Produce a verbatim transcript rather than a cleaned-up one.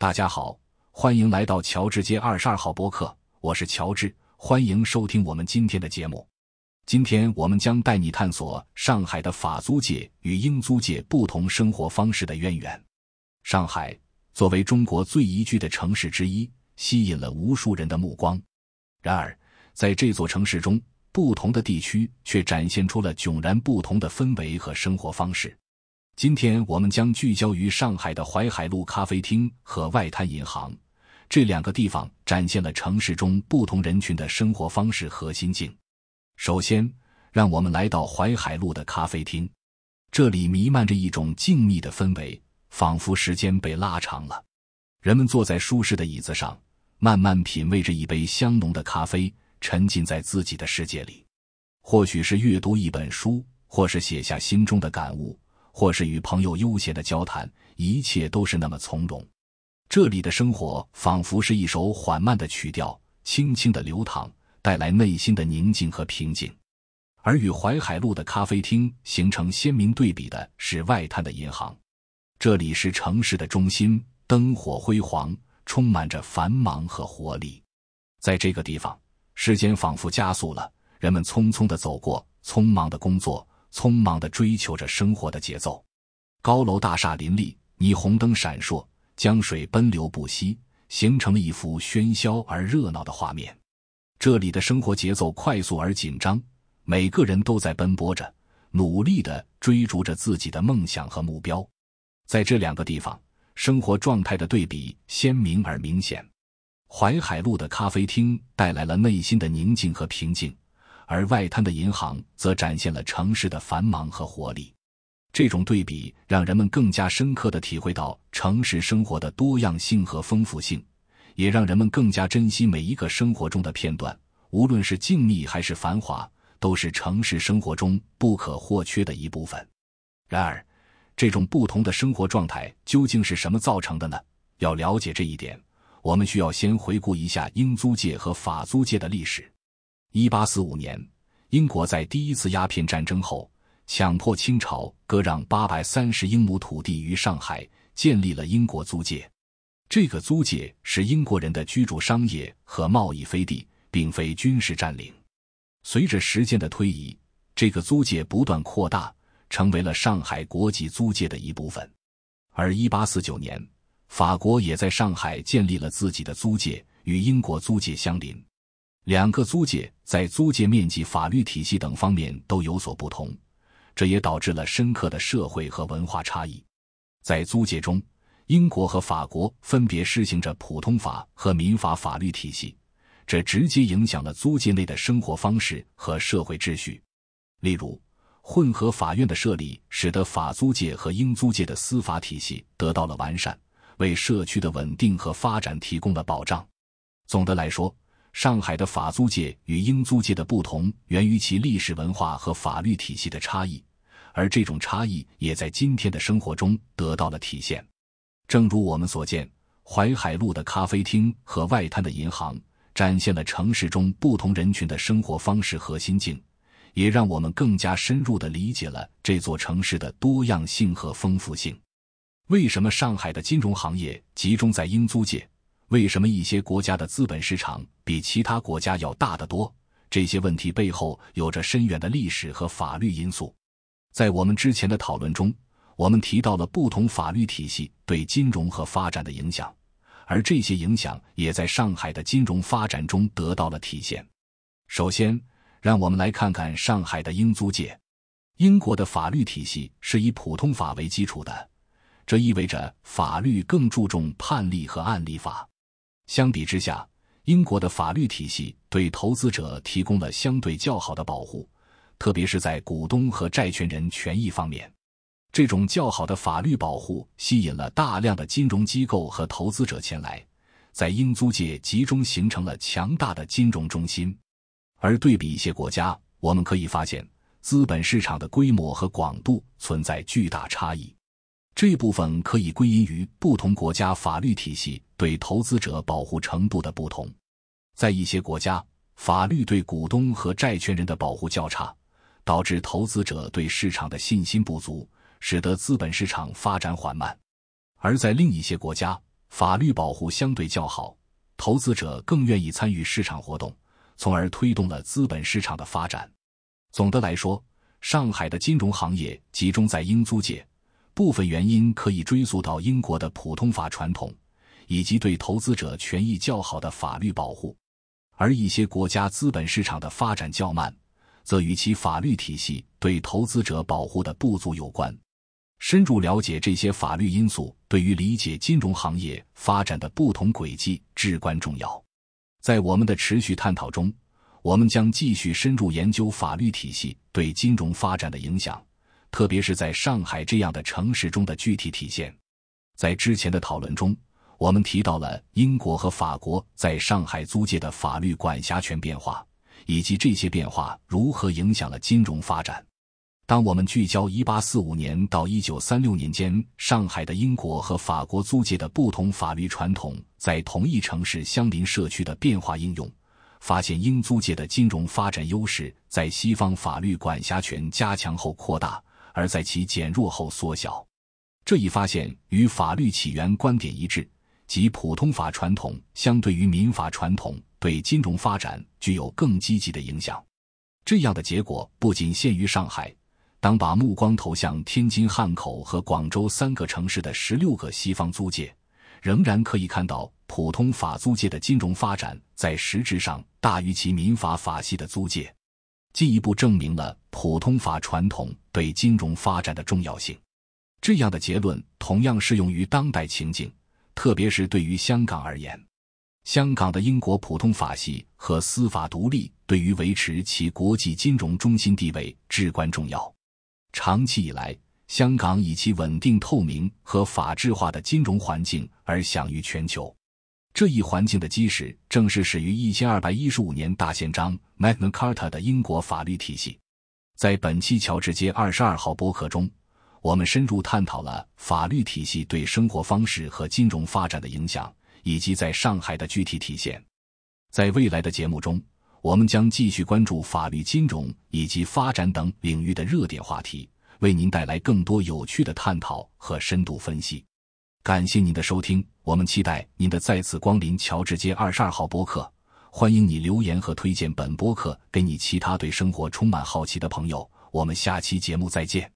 大家好，欢迎来到乔治街二十二号播客，我是乔治，欢迎收听我们今天的节目。今天我们将带你探索上海的法租界与英租界不同生活方式的渊源。上海作为中国最宜居的城市之一，吸引了无数人的目光。然而，在这座城市中，不同的地区却展现出了迥然不同的氛围和生活方式。今天我们将聚焦于上海的淮海路咖啡厅和外滩银行，这两个地方展现了城市中不同人群的生活方式和心境。首先，让我们来到淮海路的咖啡厅，这里弥漫着一种静谧的氛围，仿佛时间被拉长了。人们坐在舒适的椅子上，慢慢品味着一杯香浓的咖啡，沉浸在自己的世界里。或许是阅读一本书，或是写下心中的感悟，或是与朋友悠闲的交谈，一切都是那么从容。这里的生活仿佛是一首缓慢的曲调，轻轻的流淌，带来内心的宁静和平静。而与淮海路的咖啡厅形成鲜明对比的是外滩的银行，这里是城市的中心，灯火辉煌，充满着繁忙和活力。在这个地方，时间仿佛加速了，人们匆匆地走过，匆忙地工作，匆忙地追求着生活的节奏。高楼大厦林立，霓虹灯闪烁，江水奔流不息，形成了一幅喧嚣而热闹的画面。这里的生活节奏快速而紧张，每个人都在奔波着，努力地追逐着自己的梦想和目标。在这两个地方，生活状态的对比鲜明而明显。淮海路的咖啡厅带来了内心的宁静和平静，而外滩的银行则展现了城市的繁忙和活力。这种对比让人们更加深刻地体会到城市生活的多样性和丰富性，也让人们更加珍惜每一个生活中的片段，无论是静谧还是繁华，都是城市生活中不可或缺的一部分。然而，这种不同的生活状态究竟是什么造成的呢？要了解这一点，我们需要先回顾一下英租界和法租界的历史。一八四五年，英国在第一次鸦片战争后，强迫清朝割让八百三十英亩土地于上海，建立了英国租界。这个租界是英国人的居住、商业和贸易飞地，并非军事占领。随着时间的推移，这个租界不断扩大，成为了上海国际租界的一部分。而一八四九年，法国也在上海建立了自己的租界，与英国租界相邻。两个租界在租界面积、法律体系等方面都有所不同，这也导致了深刻的社会和文化差异。在租界中，英国和法国分别施行着普通法和民法法律体系，这直接影响了租界内的生活方式和社会秩序。例如，混合法院的设立使得法租界和英租界的司法体系得到了完善，为社区的稳定和发展提供了保障。总的来说，上海的法租界与英租界的不同源于其历史文化和法律体系的差异，而这种差异也在今天的生活中得到了体现。正如我们所见，淮海路的咖啡厅和外滩的银行展现了城市中不同人群的生活方式和心境，也让我们更加深入地理解了这座城市的多样性和丰富性。为什么上海的金融行业集中在英租界？为什么一些国家的资本市场比其他国家要大得多？这些问题背后有着深远的历史和法律因素。在我们之前的讨论中，我们提到了不同法律体系对金融和发展的影响，而这些影响也在上海的金融发展中得到了体现。首先，让我们来看看上海的英租界。英国的法律体系是以普通法为基础的，这意味着法律更注重判例和案例法。相比之下，英国的法律体系对投资者提供了相对较好的保护，特别是在股东和债权人权益方面。这种较好的法律保护吸引了大量的金融机构和投资者前来，在英租界集中形成了强大的金融中心。而对比一些国家，我们可以发现资本市场的规模和广度存在巨大差异。这部分可以归因于不同国家法律体系对投资者保护程度的不同。在一些国家，法律对股东和债权人的保护较差，导致投资者对市场的信心不足，使得资本市场发展缓慢。而在另一些国家，法律保护相对较好，投资者更愿意参与市场活动，从而推动了资本市场的发展。总的来说，上海的金融行业集中在英租界，部分原因可以追溯到英国的普通法传统，以及对投资者权益较好的法律保护。而一些国家资本市场的发展较慢，则与其法律体系对投资者保护的不足有关。深入了解这些法律因素，对于理解金融行业发展的不同轨迹至关重要。在我们的持续探讨中，我们将继续深入研究法律体系对金融发展的影响，特别是在上海这样的城市中的具体体现。在之前的讨论中，我们提到了英国和法国在上海租界的法律管辖权变化，以及这些变化如何影响了金融发展。当我们聚焦一八四五年到一九三六年间上海的英国和法国租界的不同法律传统在同一城市相邻社区的变化应用，发现英租界的金融发展优势在西方法律管辖权加强后扩大，而在其减弱后缩小。这一发现与法律起源观点一致，即普通法传统相对于民法传统对金融发展具有更积极的影响。这样的结果不仅限于上海，当把目光投向天津、汉口和广州三个城市的十六个西方租界，仍然可以看到普通法租界的金融发展在实质上大于其民法法系的租界，进一步证明了普通法传统对金融发展的重要性。这样的结论同样适用于当代情境，特别是对于香港而言。香港的英国普通法系和司法独立对于维持其国际金融中心地位至关重要。长期以来，香港以其稳定透明和法治化的金融环境而享誉全球。这一环境的基石正是始于一千二百一十五年大宪章 Magna Carta 的英国法律体系。在本期乔治街二十二号播客中，我们深入探讨了法律体系对生活方式和金融发展的影响，以及在上海的具体体现。在未来的节目中，我们将继续关注法律、金融以及发展等领域的热点话题，为您带来更多有趣的探讨和深度分析。感谢您的收听，我们期待您的再次光临乔治街二十二号播客。欢迎你留言和推荐本播客给你其他对生活充满好奇的朋友。我们下期节目再见。